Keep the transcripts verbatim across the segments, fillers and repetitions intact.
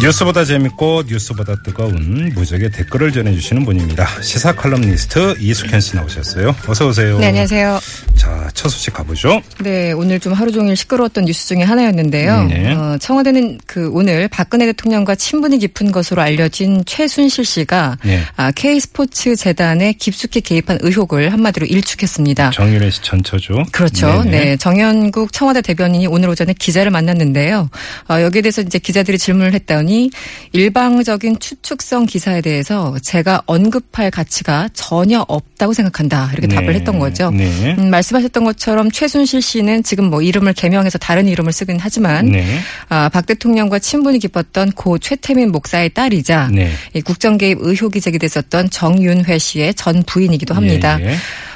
뉴스보다 재밌고 뉴스보다 뜨거운 무적의 댓글을 전해주시는 분입니다. 시사 칼럼니스트 이숙현 씨 나오셨어요. 어서 오세요. 네, 안녕하세요. 자, 첫 소식 가보죠. 네, 오늘 좀 하루 종일 시끄러웠던 뉴스 중에 하나였는데요. 네. 어, 청와대는 그 오늘 박근혜 대통령과 친분이 깊은 것으로 알려진 최순실 씨가 네. 아, K스포츠 재단에 깊숙이 개입한 의혹을 한마디로 일축했습니다. 정윤회 씨 전처죠. 그렇죠. 네네. 네, 정연국 청와대 대변인이 오늘 오전에 기자를 만났는데요. 어, 여기에 대해서 이제 기자들이 질문을 했다니. 일방적인 추측성 기사에 대해서 제가 언급할 가치가 전혀 없다고 생각한다. 이렇게 네. 답을 했던 거죠. 네. 음, 말씀하셨던 것처럼 최순실 씨는 지금 뭐 이름을 개명해서 다른 이름을 쓰긴 하지만 네. 아, 박 대통령과 친분이 깊었던 고 최태민 목사의 딸이자 네. 이 국정개입 의혹이 제기됐었던 정윤회 씨의 전 부인이기도 합니다. 네.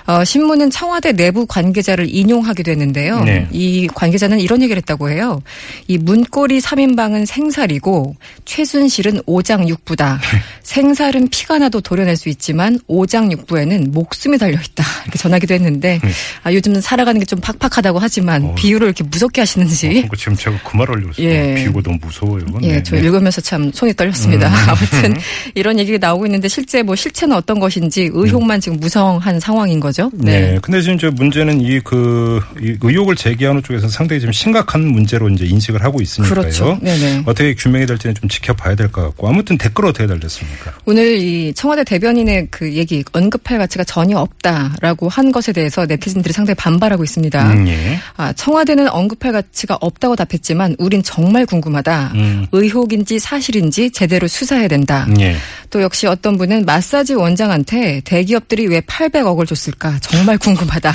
어, 신문은 청와대 내부 관계자를 인용하기도 했는데요. 네. 이 관계자는 이런 얘기를 했다고 해요. 이 문고리 삼 인방은 생살이고 최순실은 오장육부다. 생살은 피가 나도 도려낼 수 있지만 오장육부에는 목숨이 달려있다. 이렇게 전하기도 했는데 네. 아, 요즘은 살아가는 게 좀 팍팍하다고 하지만 어. 비유를 이렇게 무섭게 하시는지. 어, 지금 제가 그 말 올렸어요. 예. 비유가 너무 무서워요. 네. 예, 저 읽으면서 참 손이 떨렸습니다. 음. 아무튼 이런 얘기가 나오고 있는데 실제 뭐 실체는 어떤 것인지 의혹만 음. 지금 무성한 상황인 거죠. 네. 네. 근데 지금 저 문제는 이 그 의혹을 제기하는 쪽에서는 상당히 지금 심각한 문제로 이제 인식을 하고 있으니까요. 그렇죠. 네네. 어떻게 규명이 될지는 좀 지켜봐야 될 것 같고 아무튼 댓글 어떻게 달렸습니까? 오늘 이 청와대 대변인의 그 얘기 언급할 가치가 전혀 없다라고 한 것에 대해서 네티즌들이 상당히 반발하고 있습니다. 음, 예. 아, 청와대는 언급할 가치가 없다고 답했지만 우린 정말 궁금하다. 음. 의혹인지 사실인지 제대로 수사해야 된다. 예. 또 역시 어떤 분은 마사지 원장한테 대기업들이 왜 팔백억을 줬을까? 정말 궁금하다.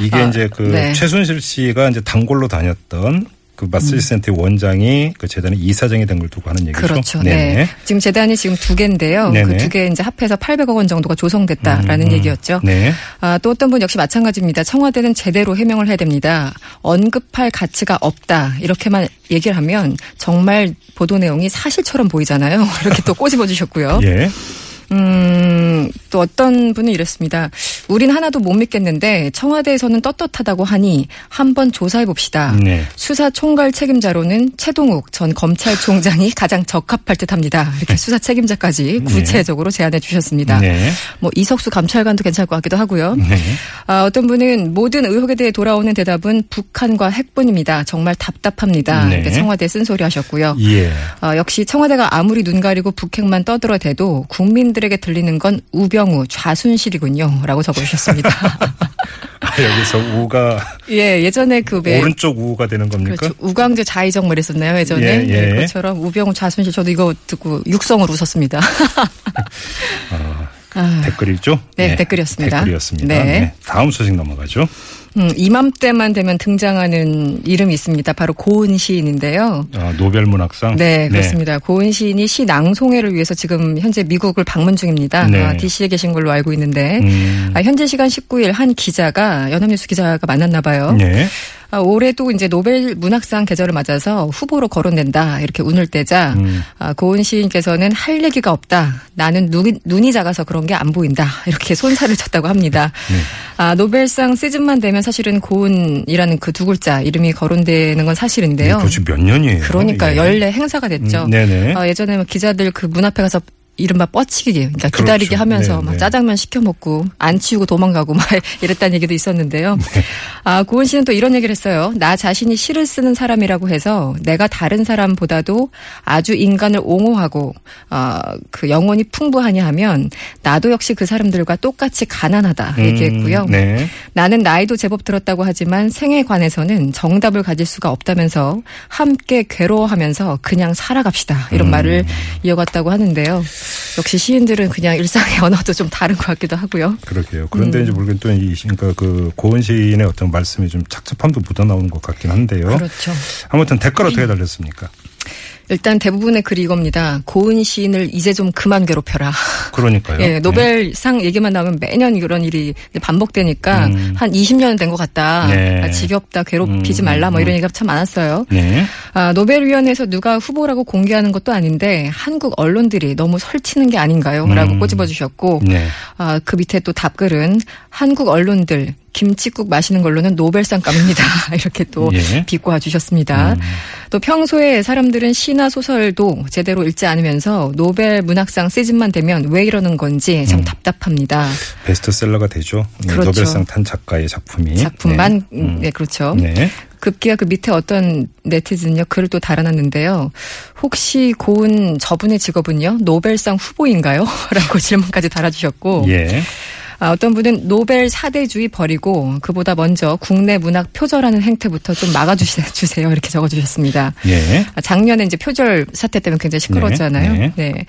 이게 아, 이제 그 네. 최순실 씨가 이제 단골로 다녔던 그 마사지 센터 원장이 그 재단의 이사장이 된 걸 두고 하는 얘기죠. 그렇죠. 네. 네. 지금 재단이 지금 두 개인데요. 그 두 개 이제 합해서 팔백억 원 정도가 조성됐다라는 음, 음. 얘기였죠. 네. 아, 또 어떤 분 역시 마찬가지입니다. 청와대는 제대로 해명을 해야 됩니다. 언급할 가치가 없다. 이렇게만 얘기를 하면 정말 보도 내용이 사실처럼 보이잖아요. 이렇게 또 꼬집어 주셨고요. 예. 음, 또 어떤 분은 이랬습니다. 우린 하나도 못 믿겠는데 청와대에서는 떳떳하다고 하니 한번 조사해봅시다. 네. 수사 총괄 책임자로는 최동욱 전 검찰총장이 가장 적합할 듯합니다. 이렇게 수사 책임자까지 구체적으로 네. 제안해 주셨습니다. 네. 뭐 이석수 감찰관도 괜찮을 것 같기도 하고요. 네. 아, 어떤 분은 모든 의혹에 대해 돌아오는 대답은 북한과 핵뿐입니다. 정말 답답합니다. 네. 이렇게 청와대에 쓴소리 하셨고요. 예. 아, 역시 청와대가 아무리 눈 가리고 북핵만 떠들어대도 국민들 에게 들리는 건 우병우 좌순실이군요. 라고 적어주셨습니다. 여기서 우가. 예, 예전에 그. 왜 오른쪽 우가 되는 겁니까? 그렇죠. 우광재 자의적 말했었나요, 예전에? 예, 예. 네, 그것처럼 우병우 좌순실. 저도 이거 듣고 육성으로 웃었습니다. 어, 아, 댓글이죠? 네, 네, 댓글이었습니다. 댓글이었습니다. 네. 네. 다음 소식 넘어가죠. 음, 이맘때만 되면 등장하는 이름이 있습니다. 바로 고은 시인인데요. 아, 노벨문학상? 네, 그렇습니다. 네. 고은 시인이 시 낭송회를 위해서 지금 현재 미국을 방문 중입니다. 네. 아, 디씨에 계신 걸로 알고 있는데 음. 아, 현재 시간 십구일 한 기자가 연합뉴스 기자가 만났나 봐요. 네. 아, 올해도 이제 노벨 문학상 계절을 맞아서 후보로 거론된다 이렇게 운을 떼자 음. 아, 고은 시인께서는 할 얘기가 없다. 나는 눈이, 눈이 작아서 그런 게 안 보인다. 이렇게 손사를 쳤다고 합니다. 네. 아, 노벨상 시즌만 되면 사실은 고은이라는 그 두 글자 이름이 거론되는 건 사실인데요. 네, 도대체 몇 년이에요? 그러니까 예. 연례 행사가 됐죠. 음, 네네. 아, 예전에 막 기자들 그 문 앞에 가서 이른바 뻗치기, 그러니까 그렇죠. 기다리게 하면서 네, 막 네. 짜장면 시켜 먹고 안 치우고 도망가고 막 이랬다는 얘기도 있었는데요. 네. 아, 고은 씨는 또 이런 얘기를 했어요. 나 자신이 시를 쓰는 사람이라고 해서 내가 다른 사람보다도 아주 인간을 옹호하고 아, 그 영혼이 풍부하냐 하면 나도 역시 그 사람들과 똑같이 가난하다 얘기했고요. 음, 네. 나는 나이도 제법 들었다고 하지만 생에 관해서는 정답을 가질 수가 없다면서 함께 괴로워하면서 그냥 살아갑시다. 이런 음. 말을 이어갔다고 하는데요. 역시 시인들은 그냥 일상의 언어도 좀 다른 것 같기도 하고요. 그러게요. 그런데 이제 음. 모르겠는 또 이 그러니까 그 고은 시인의 어떤 말씀이 좀 착잡함도 묻어나오는 것 같긴 한데요. 그렇죠. 아무튼 댓글 어떻게 달렸습니까? 일단 대부분의 글이 이겁니다. 고은 시인을 이제 좀 그만 괴롭혀라. 그러니까요. 예, 노벨상 네. 얘기만 나오면 매년 이런 일이 반복되니까 음. 한 이십 년 된 것 같다. 네. 아, 지겹다. 괴롭히지 말라. 뭐 이런 얘기가 참 많았어요. 네. 아, 노벨위원회에서 누가 후보라고 공개하는 것도 아닌데 한국 언론들이 너무 설치는 게 아닌가요? 라고 음. 꼬집어주셨고 네. 아, 그 밑에 또 답글은 한국 언론들. 김치국 마시는 걸로는 노벨상 깝니다. 이렇게 또 예. 비꼬아 주셨습니다. 음. 또 평소에 사람들은 시나 소설도 제대로 읽지 않으면서 노벨 문학상 시즌만 되면 왜 이러는 건지 참 음. 답답합니다. 베스트셀러가 되죠. 그렇죠. 노벨상 탄 작가의 작품이. 작품만. 네, 음. 네 그렇죠. 네. 급기야 그 밑에 어떤 네티즌요 글을 또 달아놨는데요. 혹시 고은 저분의 직업은요? 노벨상 후보인가요? 라고 질문까지 달아주셨고. 예. 아, 어떤 분은 노벨 사대주의 버리고 그보다 먼저 국내 문학 표절하는 행태부터 좀 막아주세요. 이렇게 적어주셨습니다. 예. 아, 작년에 이제 표절 사태 때문에 굉장히 시끄러웠잖아요. 네. 네. 네.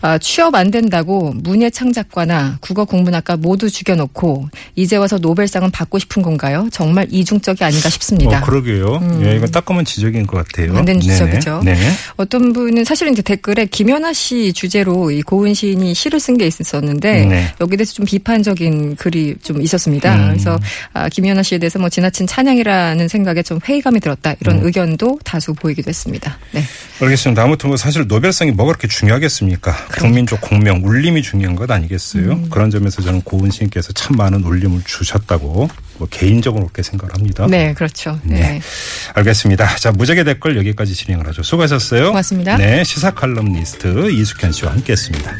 아, 취업 안 된다고 문예창작과나 국어 국문학과 모두 죽여놓고 이제 와서 노벨상은 받고 싶은 건가요? 정말 이중적이 아닌가 싶습니다. 어, 그러게요. 음. 예, 이건 따끔한 지적인 것 같아요. 안 된 지적이죠. 네. 어떤 분은 사실은 이제 댓글에 김연아 씨 주제로 이 고은 시인이 시를 쓴 게 있었는데 네. 여기에 대해서 좀 비판 적인 글이 좀 있었습니다. 음. 그래서 아, 김연아 씨에 대해서 뭐 지나친 찬양이라는 생각에 좀 회의감이 들었다. 이런 음. 의견도 다수 보이기도 했습니다. 네. 알겠습니다. 아무튼 뭐 사실 노벨상이 뭐가 그렇게 중요하겠습니까? 그러니까. 국민적 공명, 울림이 중요한 것 아니겠어요? 음. 그런 점에서 저는 고은 시인께서 참 많은 울림을 주셨다고 뭐 개인적으로 그렇게 생각을 합니다. 네, 그렇죠. 네. 네. 알겠습니다. 자, 무작위 댓글 여기까지 진행을 하죠. 수고하셨어요. 고맙습니다. 네, 시사 칼럼니스트 이숙현 씨와 함께했습니다.